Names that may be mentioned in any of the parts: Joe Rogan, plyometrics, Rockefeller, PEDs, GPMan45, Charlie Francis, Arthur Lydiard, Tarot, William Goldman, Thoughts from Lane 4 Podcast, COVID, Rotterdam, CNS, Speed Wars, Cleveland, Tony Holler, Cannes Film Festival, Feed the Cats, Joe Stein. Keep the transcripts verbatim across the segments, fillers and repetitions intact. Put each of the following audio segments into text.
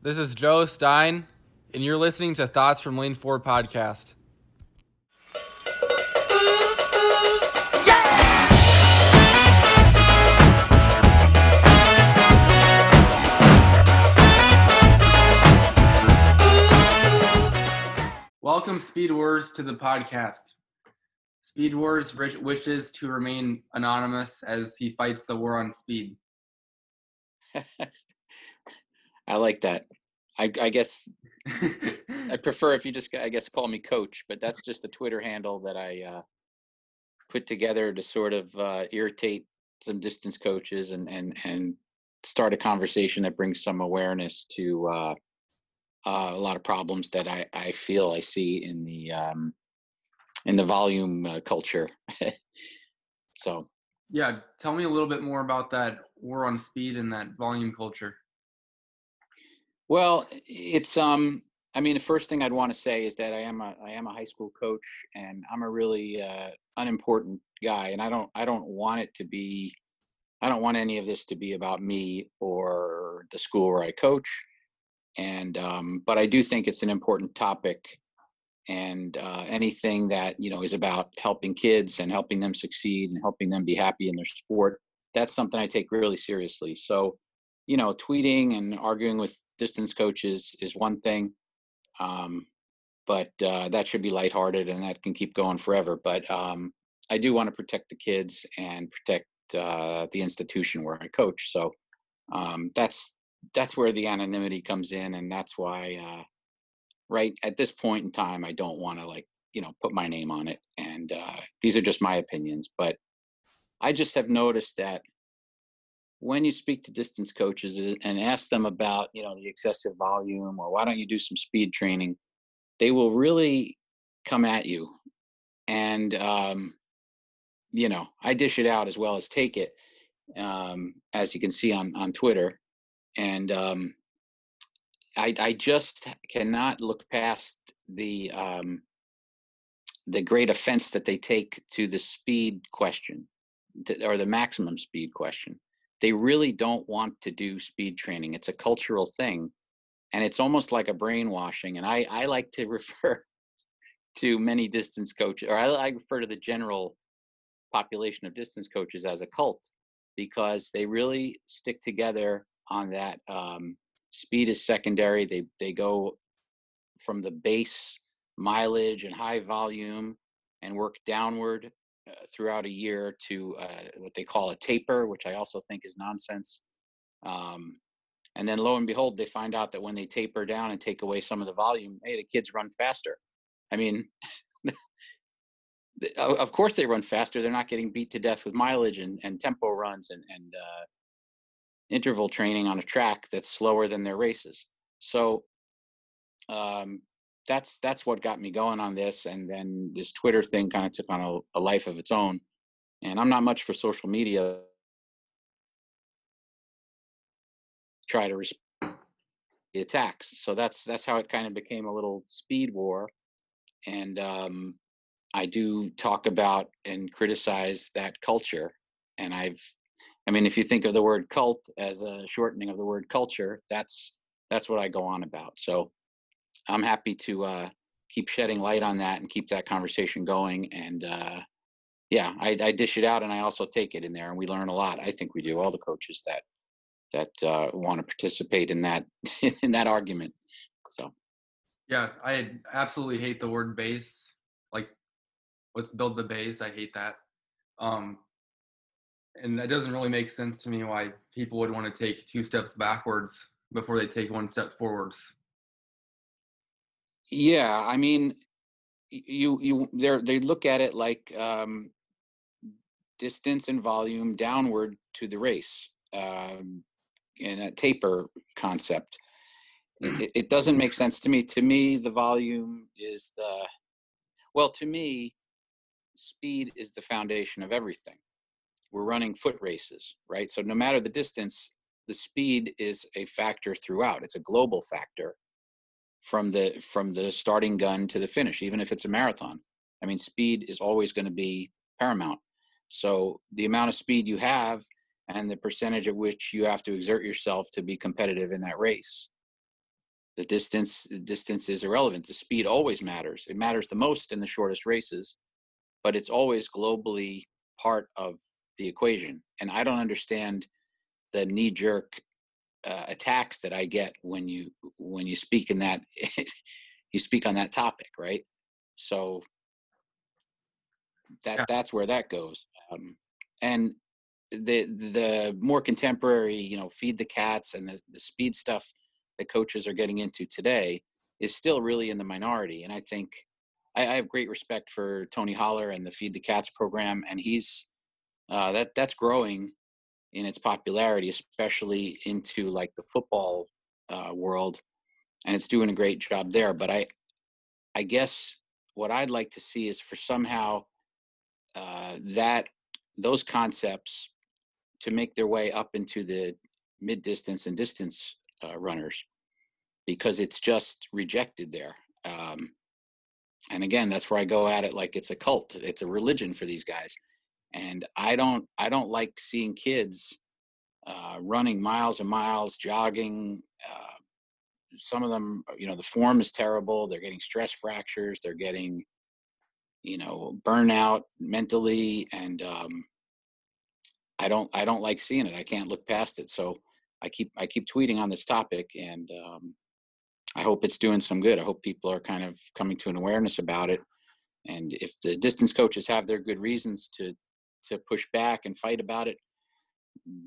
This is Joe Stein, and you're listening to Thoughts from Lane four Podcast. Yeah! Welcome, Speed Wars, to the podcast. Speed Wars wishes to remain anonymous as he fights the war on speed. I like that. I, I guess I prefer if you just, I guess, call me Coach, but that's just a Twitter handle that I uh, put together to sort of uh, irritate some distance coaches and, and, and start a conversation that brings some awareness to uh, uh, a lot of problems that I, I feel I see in the um, in the volume uh, culture. So. Yeah, tell me a little bit more about that war on speed and that volume culture. Well, it's um. I mean, the first thing I'd want to say is that I am a I am a high school coach, and I'm a really uh, unimportant guy, and I don't I don't want it to be, I don't want any of this to be about me or the school where I coach, and um. But I do think it's an important topic, and uh, anything that you know is about helping kids and helping them succeed and helping them be happy in their sport. That's something I take really seriously. So. You know, tweeting and arguing with distance coaches is one thing, um, but uh, that should be lighthearted and that can keep going forever. But um, I do want to protect the kids and protect uh, the institution where I coach. So um, that's that's where the anonymity comes in, and that's why, uh, right at this point in time, I don't want to like you know put my name on it. And uh, these are just my opinions, but I just have noticed that. When you speak to distance coaches and ask them about, you know, the excessive volume or why don't you do some speed training, they will really come at you. And, um, you know, I dish it out as well as take it, um, as you can see on, on Twitter. And um, I, I just cannot look past the um, the great offense that they take to the speed question or the maximum speed question. They really don't want to do speed training. It's a cultural thing, and it's almost like a brainwashing. And I, I like to refer to many distance coaches, or I, I refer to the general population of distance coaches as a cult, because they really stick together on that. Um, speed is secondary. They they go from the base mileage and high volume and work downward throughout a year to uh, what they call a taper, which I also think is nonsense. Um, and then lo and behold, they find out that when they taper down and take away some of the volume, hey, the kids run faster. I mean, of course they run faster. They're not getting beat to death with mileage and, and tempo runs and, and uh, interval training on a track that's slower than their races. So um, that's that's what got me going on this. And then this Twitter thing kind of took on a, a life of its own. And I'm not much for social media. Try to respond to the attacks. So that's that's how it kind of became a little speed war. And um, I do talk about and criticize that culture. And I've, I mean, if you think of the word cult as a shortening of the word culture, that's that's what I go on about. So I'm happy to uh, keep shedding light on that and keep that conversation going. And uh, yeah, I, I dish it out and I also take it in there, and we learn a lot. I think we do, all the coaches that that uh, want to participate in that in that argument. So yeah, I absolutely hate the word base. Like, let's build the base. I hate that, um, and that doesn't really make sense to me. Why people would want to take two steps backwards before they take one step forwards. Yeah, I mean, you you they they look at it like um, distance and volume downward to the race um, in a taper concept. It, it doesn't make sense to me. To me, the volume is the well. To me, speed is the foundation of everything. We're running foot races, right? So no matter the distance, the speed is a factor throughout. It's a global factor. from the from the starting gun to the finish, even if it's a marathon. I mean, speed is always going to be paramount. So the amount of speed you have and the percentage at which you have to exert yourself to be competitive in that race The distance, the distance is irrelevant. The speed always matters. It matters the most in the shortest races, but it's always globally part of the equation. And I don't understand the knee-jerk uh, attacks that I get when you when you speak in that you speak on that topic, right? So that yeah. that's where that goes. Um, and the the more contemporary, you know, Feed the Cats and the, the speed stuff that coaches are getting into today is still really in the minority. And I think I, I have great respect for Tony Holler and the Feed the Cats program. And he's uh, that that's growing in its popularity, especially into like the football uh, world. And it's doing a great job there. But I, I guess what I'd like to see is for somehow uh, that those concepts to make their way up into the mid distance and distance Uh, runners, because it's just rejected there. Um, and again, that's where I go at it like it's a cult. It's a religion for these guys. And I don't, I don't like seeing kids uh, running miles and miles, jogging. Uh, some of them, you know, the form is terrible. They're getting stress fractures. They're getting, you know, burnout mentally. And um, I don't, I don't like seeing it. I can't look past it. So I keep I keep tweeting on this topic, and um, I hope it's doing some good. I hope people are kind of coming to an awareness about it. And if the distance coaches have their good reasons to to push back and fight about it,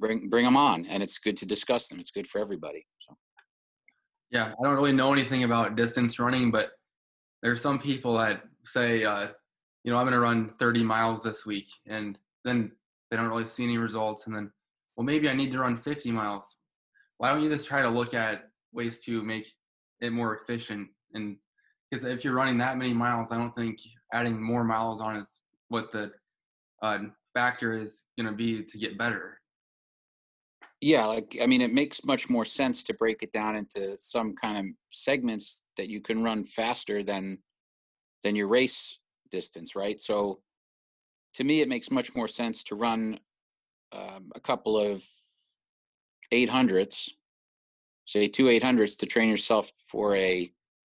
bring bring them on. And it's good to discuss them. It's good for everybody. So. Yeah, I don't really know anything about distance running, but there's some people that say, uh, you know, I'm going to run thirty miles this week, and then they don't really see any results, and then, well, maybe I need to run fifty miles. Why don't you just try to look at ways to make it more efficient? And because if you're running that many miles, I don't think adding more miles on is what the uh, factor is going to be to get better. Yeah, like, I mean, it makes much more sense to break it down into some kind of segments that you can run faster than than your race distance, right? So to me, it makes much more sense to run um, a couple of eight hundreds, say two eight hundreds to train yourself for a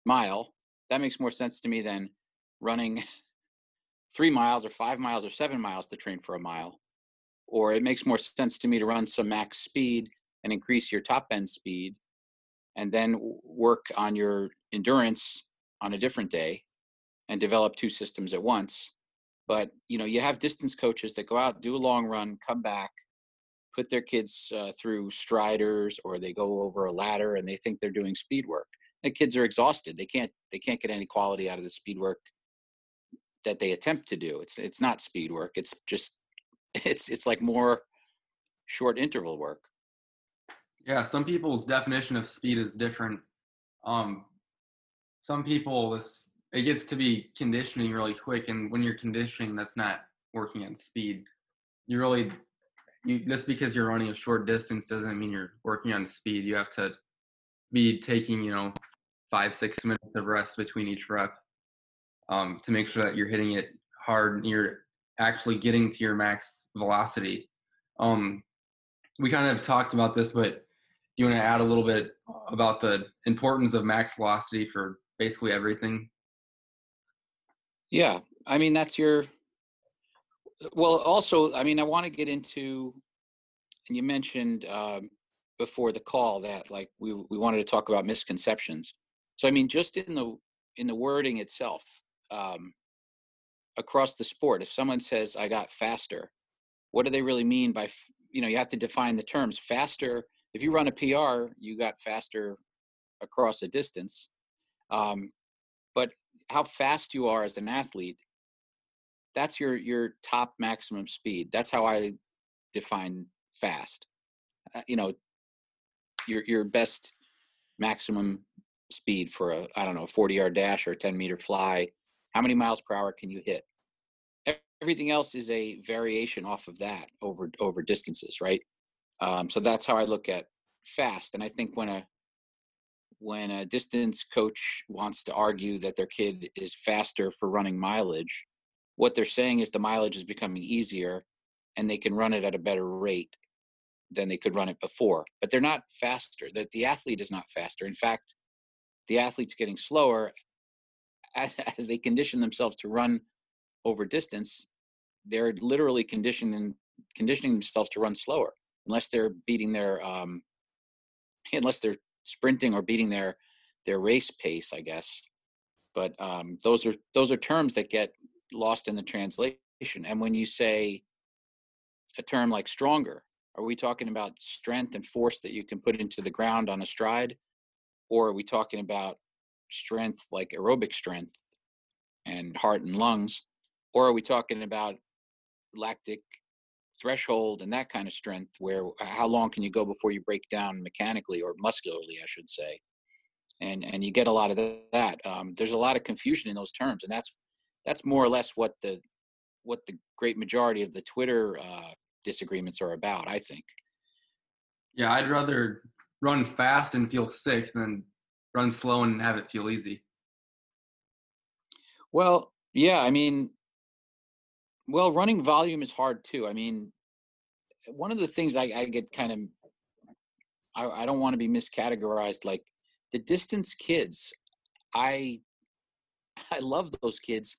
mile. That makes more sense to me than running three miles or five miles or seven miles to train for a mile. Or it makes more sense to me to run some max speed and increase your top end speed and then work on your endurance on a different day and develop two systems at once. But, you know, you have distance coaches that go out, do a long run, come back, put their kids uh, through striders, or they go over a ladder and they think they're doing speed work. The kids are exhausted. They can't they can't get any quality out of the speed work that they attempt to do. It's it's not speed work. It's just it's it's like more short interval work. Yeah, some people's definition of speed is different. Um, some people this. It gets to be conditioning really quick, and when you're conditioning, that's not working at speed. You really, you, just because you're running a short distance doesn't mean you're working on speed. You have to be taking, you know, five, six minutes of rest between each rep um, to make sure that you're hitting it hard and you're actually getting to your max velocity. Um, we kind of talked about this, but do you want to add a little bit about the importance of max velocity for basically everything? Yeah, I mean, that's your, well, also, I mean, I want to get into, and you mentioned um, before the call that like we we wanted to talk about misconceptions. So, I mean, just in the in the wording itself, um, across the sport, if someone says, I got faster, what do they really mean by, you know, you have to define the terms. Faster, if you run a P R, you got faster across a distance. Um, but how fast you are as an athlete, that's your, your top maximum speed. That's how I define fast, uh, you know, your, your best maximum speed for a, I don't know, a forty yard dash or a ten meter fly. How many miles per hour can you hit? Everything else is a variation off of that over, over distances. Right. Um, so that's how I look at fast. And I think when a, when a distance coach wants to argue that their kid is faster for running mileage, what they're saying is the mileage is becoming easier and they can run it at a better rate than they could run it before. But they're not faster. That the athlete is not faster. In fact, the athletes getting slower as, as they condition themselves to run over distance. They're literally conditioning conditioning themselves to run slower, unless they're beating their um, unless they're sprinting or beating their their race pace, I guess. But um, those are those are terms that get lost in the translation. And when you say a term like stronger, are we talking about strength and force that you can put into the ground on a stride, or are we talking about strength like aerobic strength and heart and lungs, or are we talking about lactic threshold and that kind of strength, where how long can you go before you break down mechanically or muscularly, I should say? And and you get a lot of that. Um, there's a lot of confusion in those terms, and that's that's more or less what the what the great majority of the Twitter uh, disagreements are about, I think. Yeah, I'd rather run fast and feel sick than run slow and have it feel easy. Well, yeah, I mean, well, running volume is hard too. I mean, one of the things I, I get kind of, I, I don't want to be miscategorized, like the distance kids, I, I love those kids.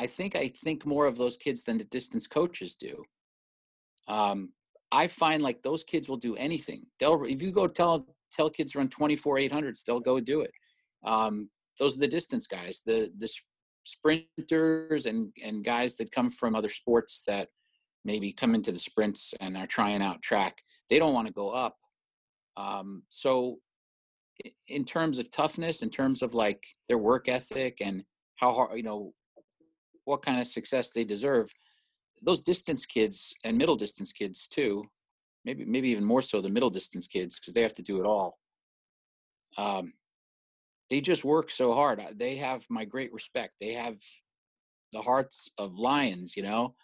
I think I think more of those kids than the distance coaches do. Um, I find like those kids will do anything. They'll, if you go tell tell kids run twenty-four eight hundreds, they'll go do it. Um, those are the distance guys. The the sprinters and and guys that come from other sports that maybe come into the sprints and are trying out track, they don't want to go up. Um, so in terms of toughness, in terms of like their work ethic and how hard, you know, what kind of success they deserve, those distance kids and middle distance kids too, maybe maybe even more so the middle distance kids, because they have to do it all. Um, they just work so hard. They have my great respect. They have the hearts of lions, you know.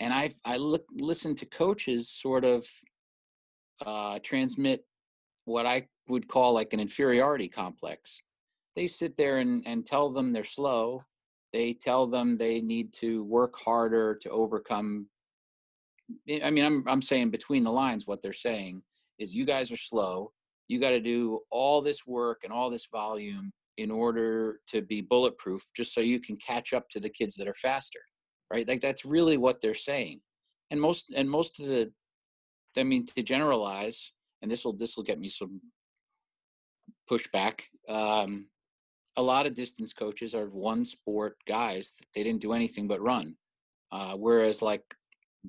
And I I look listen to coaches sort of uh, transmit what I would call like an inferiority complex. They sit there and, and tell them they're slow. They tell them they need to work harder to overcome. I mean, I'm I'm saying between the lines, what they're saying is you guys are slow. You got to do all this work and all this volume in order to be bulletproof, just so you can catch up to the kids that are faster, right? Like that's really what they're saying. And most and most of the, I mean, to generalize, and this will this will get me some pushback. Um, A lot of distance coaches are one sport guys that they didn't do anything but run. Uh, whereas like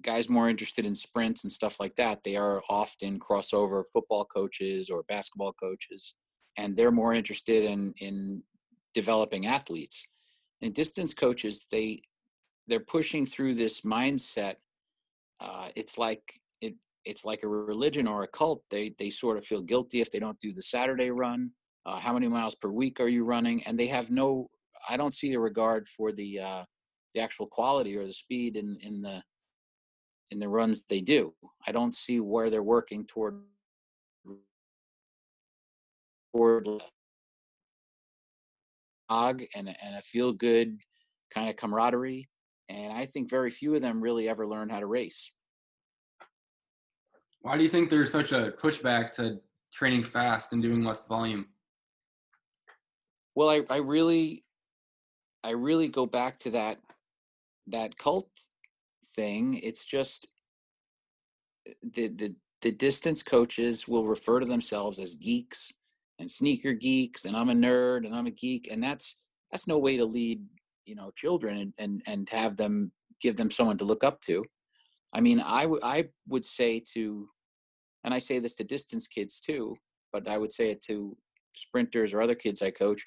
guys more interested in sprints and stuff like that, they are often crossover football coaches or basketball coaches, and they're more interested in, in developing athletes. And distance coaches, they, they're pushing through this mindset. Uh, it's like, it, it's like a religion or a cult. They, they sort of feel guilty if they don't do the Saturday run. Uh, how many miles per week are you running? And they have no, I don't see a regard for the uh, the actual quality or the speed in, in the in the runs they do. I don't see where they're working toward. toward and, and a feel-good kind of camaraderie. And I think very few of them really ever learn how to race. Why do you think there's such a pushback to training fast and doing less volume? Well, I, I really, I really go back to that, that cult thing. It's just the, the, the distance coaches will refer to themselves as geeks and sneaker geeks. And I'm a nerd and I'm a geek. And that's, that's no way to lead, you know, children and, and, and to have them, give them someone to look up to. I mean, I w- I would say to, and I say this to distance kids too, but I would say it to sprinters or other kids I coach.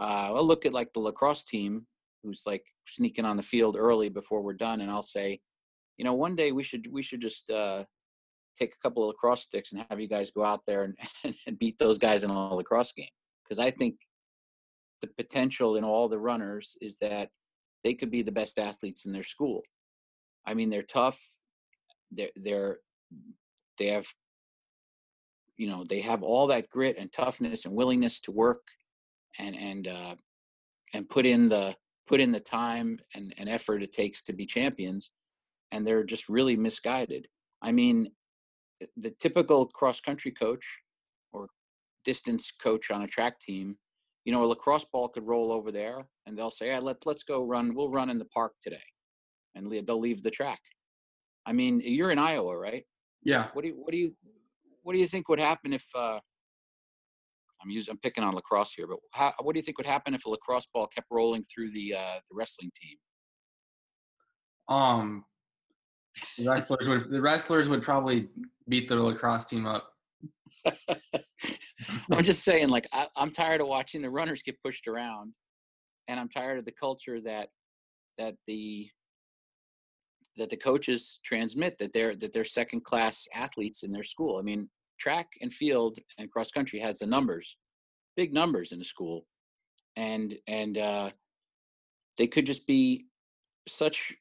Uh, I'll look at like the lacrosse team who's like sneaking on the field early before we're done, and I'll say, you know, one day we should we should just uh, take a couple of lacrosse sticks and have you guys go out there and, and beat those guys in a lacrosse game, because I think the potential in all the runners is that they could be the best athletes in their school. I mean, they're tough. They're they're they have. You know, they have all that grit and toughness and willingness to work and and uh, and put in the put in the time and, and effort it takes to be champions, and they're just really misguided. I mean, the typical cross country coach or distance coach on a track team you know, a lacrosse ball could roll over there and they'll say, yeah, let's, let's go run. We'll run in the park today. And they'll leave the track. I mean, you're in Iowa, right? Yeah. What do you, what do you, what do you think would happen if, uh, I'm using, I'm picking on lacrosse here, but how, what do you think would happen if a lacrosse ball kept rolling through the, uh, the wrestling team? Um, the wrestlers would, the wrestlers would probably beat the lacrosse team up. I'm just saying, like, I, I'm tired of watching the runners get pushed around, and I'm tired of the culture that, that the, that the coaches transmit, that they're, that they're second class athletes in their school. I mean, track and field and cross country has the numbers, big numbers in the school. And, and uh, they could just be such,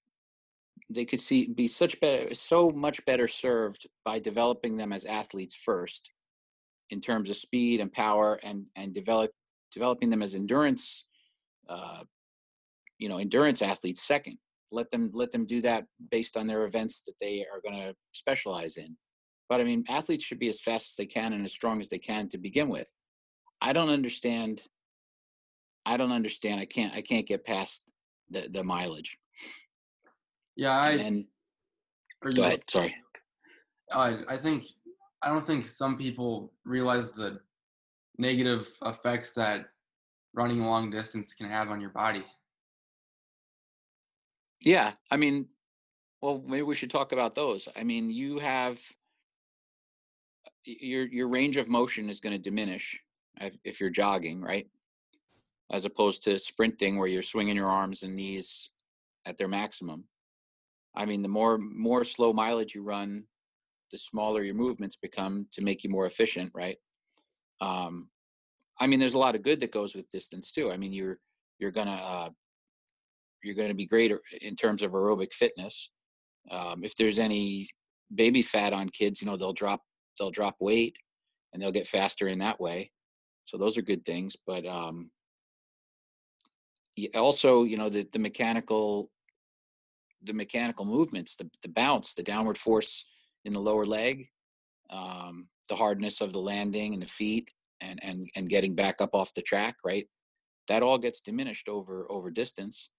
they could see, be such better, so much better served by developing them as athletes first in terms of speed and power, and, and develop, developing them as endurance, uh, you know, endurance athletes second. Let them, let them do that based on their events that they are going to specialize in. But I mean, athletes should be as fast as they can and as strong as they can to begin with. I don't understand. I don't understand. I can't, I can't get past the, the mileage. Yeah. I, and then, go ahead. Sorry. I, I think, I don't think some people realize the negative effects that running long distance can have on your body. Yeah, I mean, well, maybe we should talk about those. I mean, you have your your range of motion is going to diminish if you're jogging, right? As opposed to sprinting, where you're swinging your arms and knees at their maximum. I mean, the more more slow mileage you run, the smaller your movements become to make you more efficient, right? Um, I mean, there's a lot of good that goes with distance too. I mean, you're you're gonna uh, you're going to be greater in terms of aerobic fitness. Um, if there's any baby fat on kids, you know, they'll drop, they'll drop weight and they'll get faster in that way. So those are good things. But um, also, you know, the, the mechanical, the mechanical movements, the, the bounce, the downward force in the lower leg, um, the hardness of the landing and the feet and, and, and getting back up off the track, right? That all gets diminished over, over distance.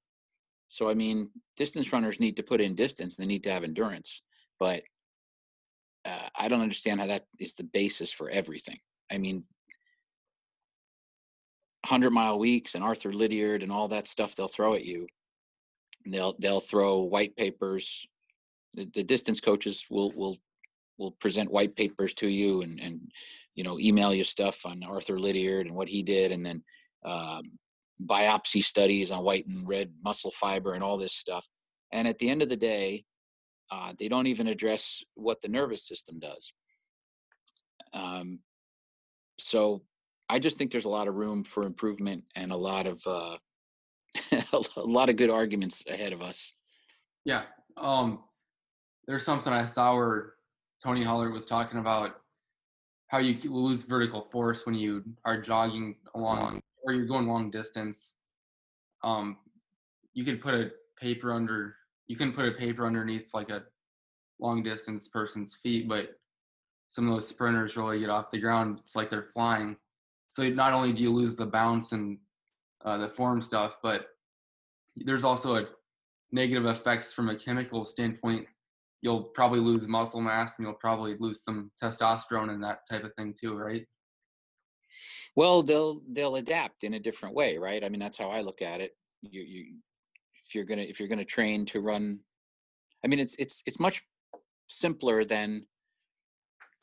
So, I mean, distance runners need to put in distance. They need to have endurance. But uh, I don't understand how that is the basis for everything. I mean, hundred-mile weeks and Arthur Lydiard and all that stuff they'll throw at you. And they'll they'll throw white papers. The, the distance coaches will will will present white papers to you and, and, you know, email you stuff on Arthur Lydiard and what he did, and then um, – biopsy studies on white and red muscle fiber and all this stuff. And at the end of the day, uh, they don't even address what the nervous system does. Um, so I just think there's a lot of room for improvement and a lot of, uh, a lot of good arguments ahead of us. Yeah. Um, there's something I saw where Tony Holler was talking about how you lose vertical force when you are jogging along or you're going long distance. Um, you could put a paper under, you can put a paper underneath like a long distance person's feet, but some of those sprinters really get off the ground. It's like they're flying. So not only do you lose the bounce and uh, the form stuff, but there's also a negative effects from a chemical standpoint. You'll probably lose muscle mass and you'll probably lose some testosterone and that type of thing too, right? Well, they'll they'll adapt in a different way, right? I mean, that's how I look at it. You, you, if you're gonna if you're gonna train to run, I mean, it's it's it's much simpler than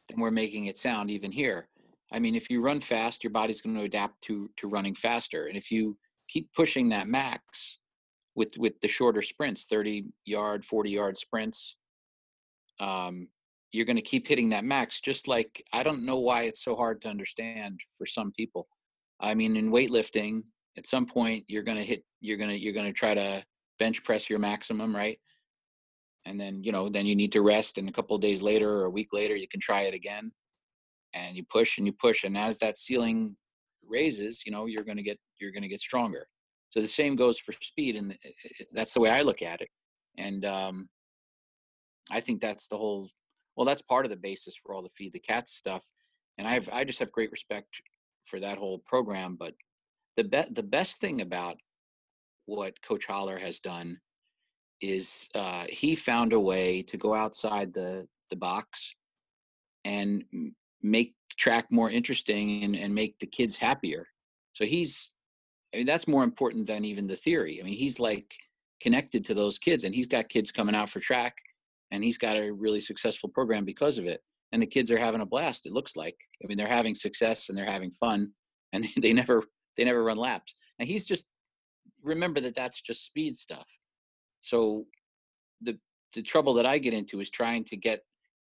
than we're making it sound even here. I mean, if you run fast, your body's going to adapt to to running faster, and if you keep pushing that max with with the shorter sprints, thirty yard, forty yard sprints, um. You're going to keep hitting that max. Just like, I don't know why it's so hard to understand for some people. I mean, in weightlifting, at some point you're going to hit, you're going to, you're going to try to bench press your maximum. Right. And then, you know, then you need to rest, and a couple of days later or a week later, you can try it again, and you push and you push. And as that ceiling raises, you know, you're going to get, you're going to get stronger. So the same goes for speed. And that's the way I look at it. And um, I think that's the whole, Well, that's part of the basis for all the Feed the Cats stuff. And I've, I just have great respect for that whole program, but the be the best thing about what Coach Holler has done is uh, he found a way to go outside the the box and make track more interesting and, and make the kids happier. So he's, I mean, that's more important than even the theory. I mean, he's like connected to those kids, and he's got kids coming out for track, and he's got a really successful program because of it. And the kids are having a blast. It looks like, I mean, they're having success and they're having fun, and they never, they never run laps. And he's just, remember that that's just speed stuff. So the, the trouble that I get into is trying to get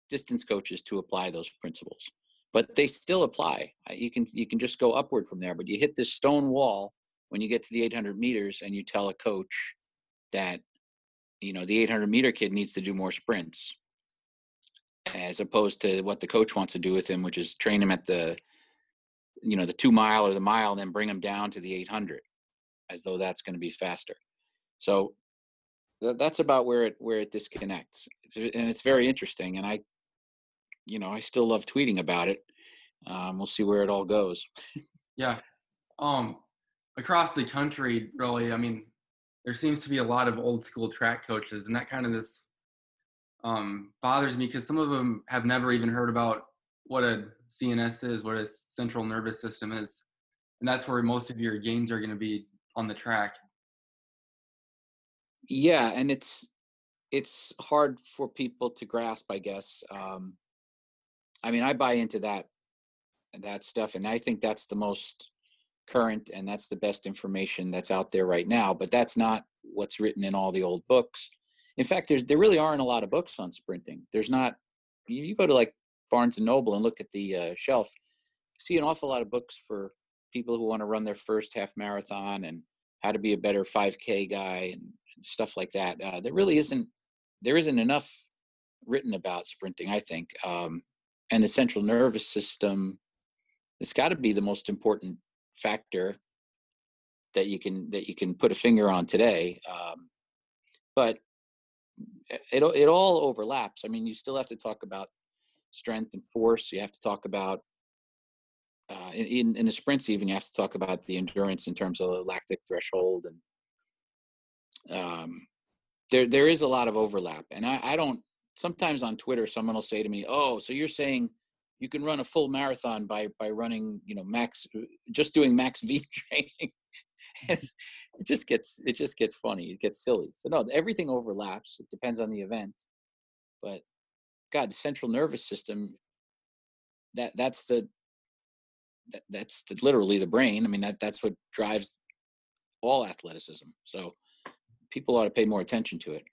distance coaches to apply those principles, but they still apply. You can, you can just go upward from there, but you hit this stone wall when you get to the eight hundred meters and you tell a coach that, you know, the eight hundred meter kid needs to do more sprints, as opposed to what the coach wants to do with him, which is train him at the, you know, the two mile or the mile, and then bring him down to the eight hundred as though that's going to be faster. So th that's about where it, where it disconnects. It's, and it's very interesting. And I, you know, I still love tweeting about it. Um, we'll see where it all goes. Yeah. Um, across the country, really, I mean, there seems to be a lot of old school track coaches, and that kind of this, Um, bothers me, because some of them have never even heard about what a C N S is, what a central nervous system is. And that's where most of your gains are going to be, on the track. Yeah. And it's, it's hard for people to grasp, I guess. Um, I mean, I buy into that, that stuff. And I think that's the most current, and that's the best information that's out there right now, but that's not what's written in all the old books. In fact, there's, there really aren't a lot of books on sprinting. There's not, if you go to like Barnes and Noble and look at the uh, shelf, see an awful lot of books for people who want to run their first half marathon and how to be a better five K guy and stuff like that. Uh, there really isn't, there isn't enough written about sprinting, I think. Um, and the central nervous system, it's got to be the most important factor that you can, that you can put a finger on today. Um, but It, it all overlaps. I mean, you still have to talk about strength and force. You have to talk about, uh, in, in the sprints even, you have to talk about the endurance in terms of the lactic threshold. And um, there, there is a lot of overlap. And I, I don't, sometimes on Twitter, someone will say to me, oh, so you're saying you can run a full marathon by, by running, you know, max, just doing max V training. And it just gets, it just gets funny. It gets silly. So no, everything overlaps. It depends on the event, but God, the central nervous system, that that's the, that, that's the, literally the brain. I mean, that that's what drives all athleticism. So people ought to pay more attention to it.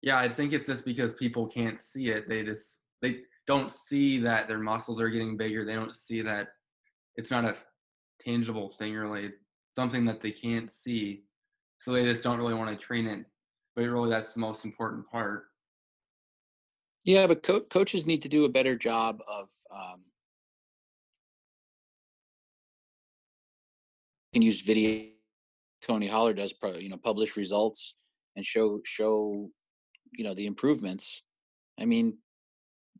Yeah. I think it's just because people can't see it. They just, they don't see that their muscles are getting bigger. They don't see that it's not a tangible thing, really. Something that they can't see, so they just don't really want to train it. But really, that's the most important part. Yeah, but co coaches need to do a better job of um, can use video. Tony Holler does, you know, publish results and show show you know the improvements. I mean,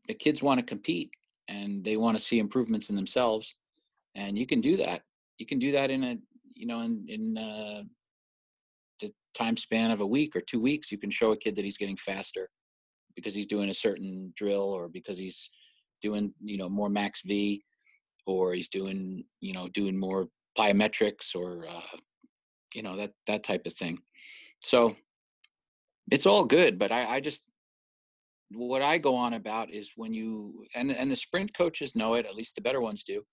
the kids want to compete and they want to see improvements in themselves, and you can do that. You can do that in a you know, in, in uh, the time span of a week or two weeks, you can show a kid that he's getting faster because he's doing a certain drill, or because he's doing, you know, more max V, or he's doing, you know, doing more plyometrics, or, uh, you know, that, that type of thing. So it's all good, but I, I just, what I go on about is when you, and, and the sprint coaches know it, at least the better ones do.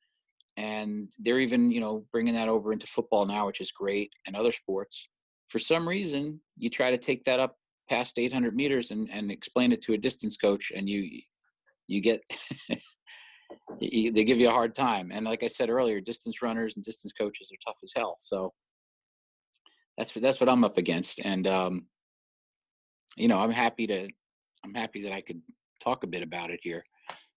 And they're even, you know, bringing that over into football now, which is great, and other sports. For some reason, you try to take that up past eight hundred meters and, and explain it to a distance coach, and you you get you, they give you a hard time. And like I said earlier, distance runners and distance coaches are tough as hell. So that's what that's what I'm up against. And um, you know, I'm happy to I'm happy that I could talk a bit about it here.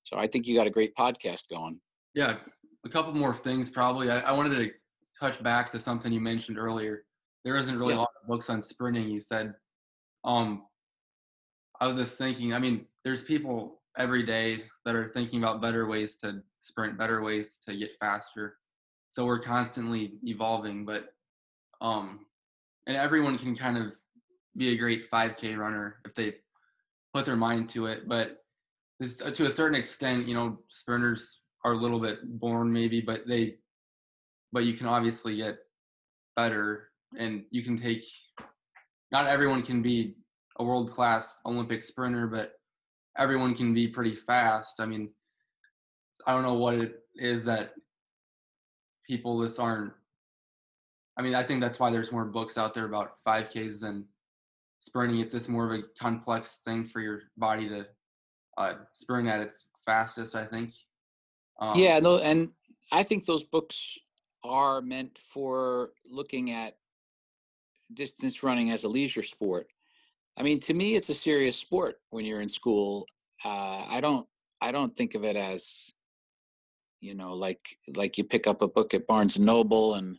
So I think you got a great podcast going. Yeah. A couple more things, probably. I, I wanted to touch back to something you mentioned earlier. There isn't really yeah. a lot of books on sprinting, you said. Um, I was just thinking, I mean, there's people every day that are thinking about better ways to sprint, better ways to get faster. so we're constantly evolving, but um and everyone can kind of be a great five K runner if they put their mind to it, but this, to a certain extent, you know, sprinters are a little bit born maybe, but they but you can obviously get better, and you can take, not everyone can be a world-class Olympic sprinter, but everyone can be pretty fast. I mean, I don't know what it is that people this aren't, I mean, I think that's why there's more books out there about five Ks than sprinting. It's just more of a complex thing for your body to uh, sprint at its fastest, I think. Um, yeah, no, and I think those books are meant for looking at distance running as a leisure sport. I mean, to me, it's a serious sport when you're in school. Uh, I don't, I don't think of it as, you know, like, like you pick up a book at Barnes and Noble and,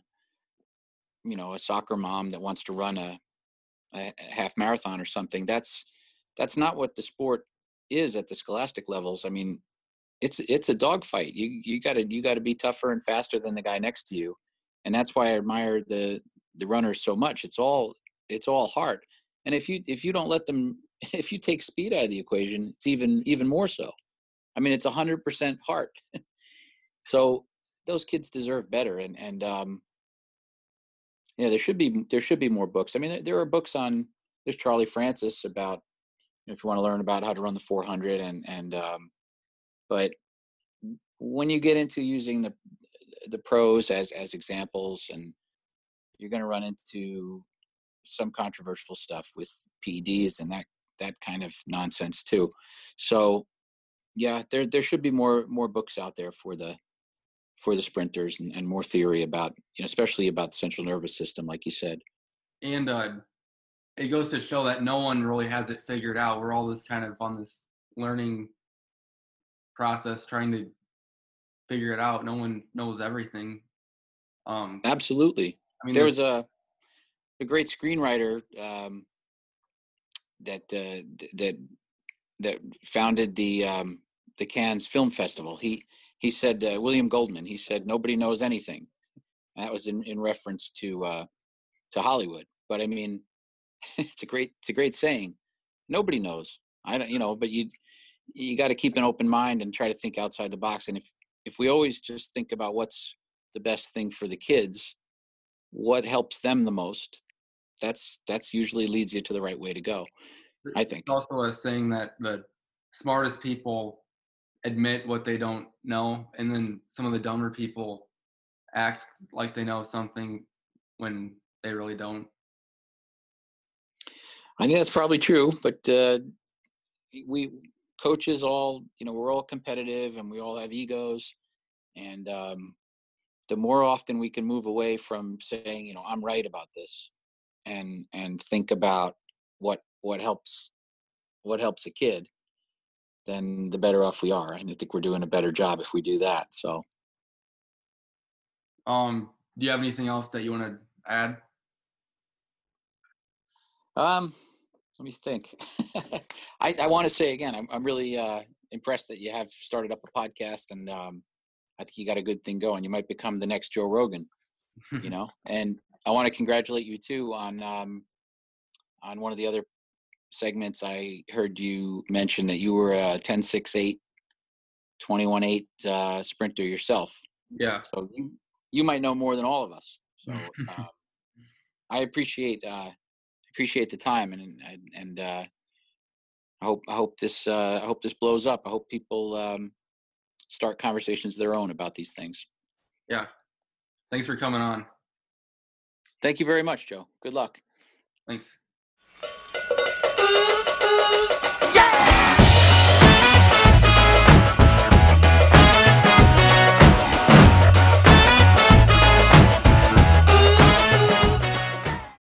you know, a soccer mom that wants to run a, a half marathon or something. That's, that's not what the sport is at the scholastic levels. I mean, it's, it's a dogfight. You, you gotta, you gotta be tougher and faster than the guy next to you. And that's why I admire the, the runners so much. It's all, it's all hard. And if you if you don't let them, if you take speed out of the equation, it's even even more so. I mean, it's one hundred percent heart. So those kids deserve better. And and um, yeah, there should be there should be more books. I mean, there, there are books on. There's Charlie Francis about, you know, if you want to learn about how to run the four hundred, and and um, but when you get into using the the pros as as examples, and you're going to run into some controversial stuff with P E Ds and that that kind of nonsense too. So yeah, there there should be more more books out there for the for the sprinters, and, and more theory about, you know, especially about the central nervous system, like you said. And uh, it goes to show that no one really has it figured out. We're all just kind of on this learning process, trying to figure it out. No one knows everything. Um, Absolutely. I mean, there was a A great screenwriter um, that uh, that that founded the um, the Cannes Film Festival. He he said uh, William Goldman. He said nobody knows anything. And that was in, in reference to uh, to Hollywood. But I mean, it's a great it's a great saying. Nobody knows. I don't, you know. But you you got to keep an open mind and try to think outside the box. And if if we always just think about what's the best thing for the kids, what helps them the most, That's that's usually leads you to the right way to go, I think. It's also a saying that the smartest people admit what they don't know, and then some of the dumber people act like they know something when they really don't. I think that's probably true, but uh, we coaches all, you know, we're all competitive and we all have egos, and um, the more often we can move away from saying, you know, I'm right about this, and and think about what what helps what helps a kid, then the better off we are. And I think we're doing a better job if we do that. So um do you have anything else that you want to add? Um let me think. I, I want to say again, I'm I'm really uh impressed that you have started up a podcast, and um I think you got a good thing going. You might become the next Joe Rogan, you know. And I want to congratulate you too on um, on one of the other segments. I heard you mention that you were a ten six eight, twenty-one eight uh, sprinter yourself. Yeah. So you, you might know more than all of us. So um, I appreciate uh, appreciate the time, and and, and uh, I hope I hope this uh, I hope this blows up. I hope people um, start conversations of their own about these things. Yeah. Thanks for coming on. Thank you very much, Joe. Good luck. Thanks. Yeah!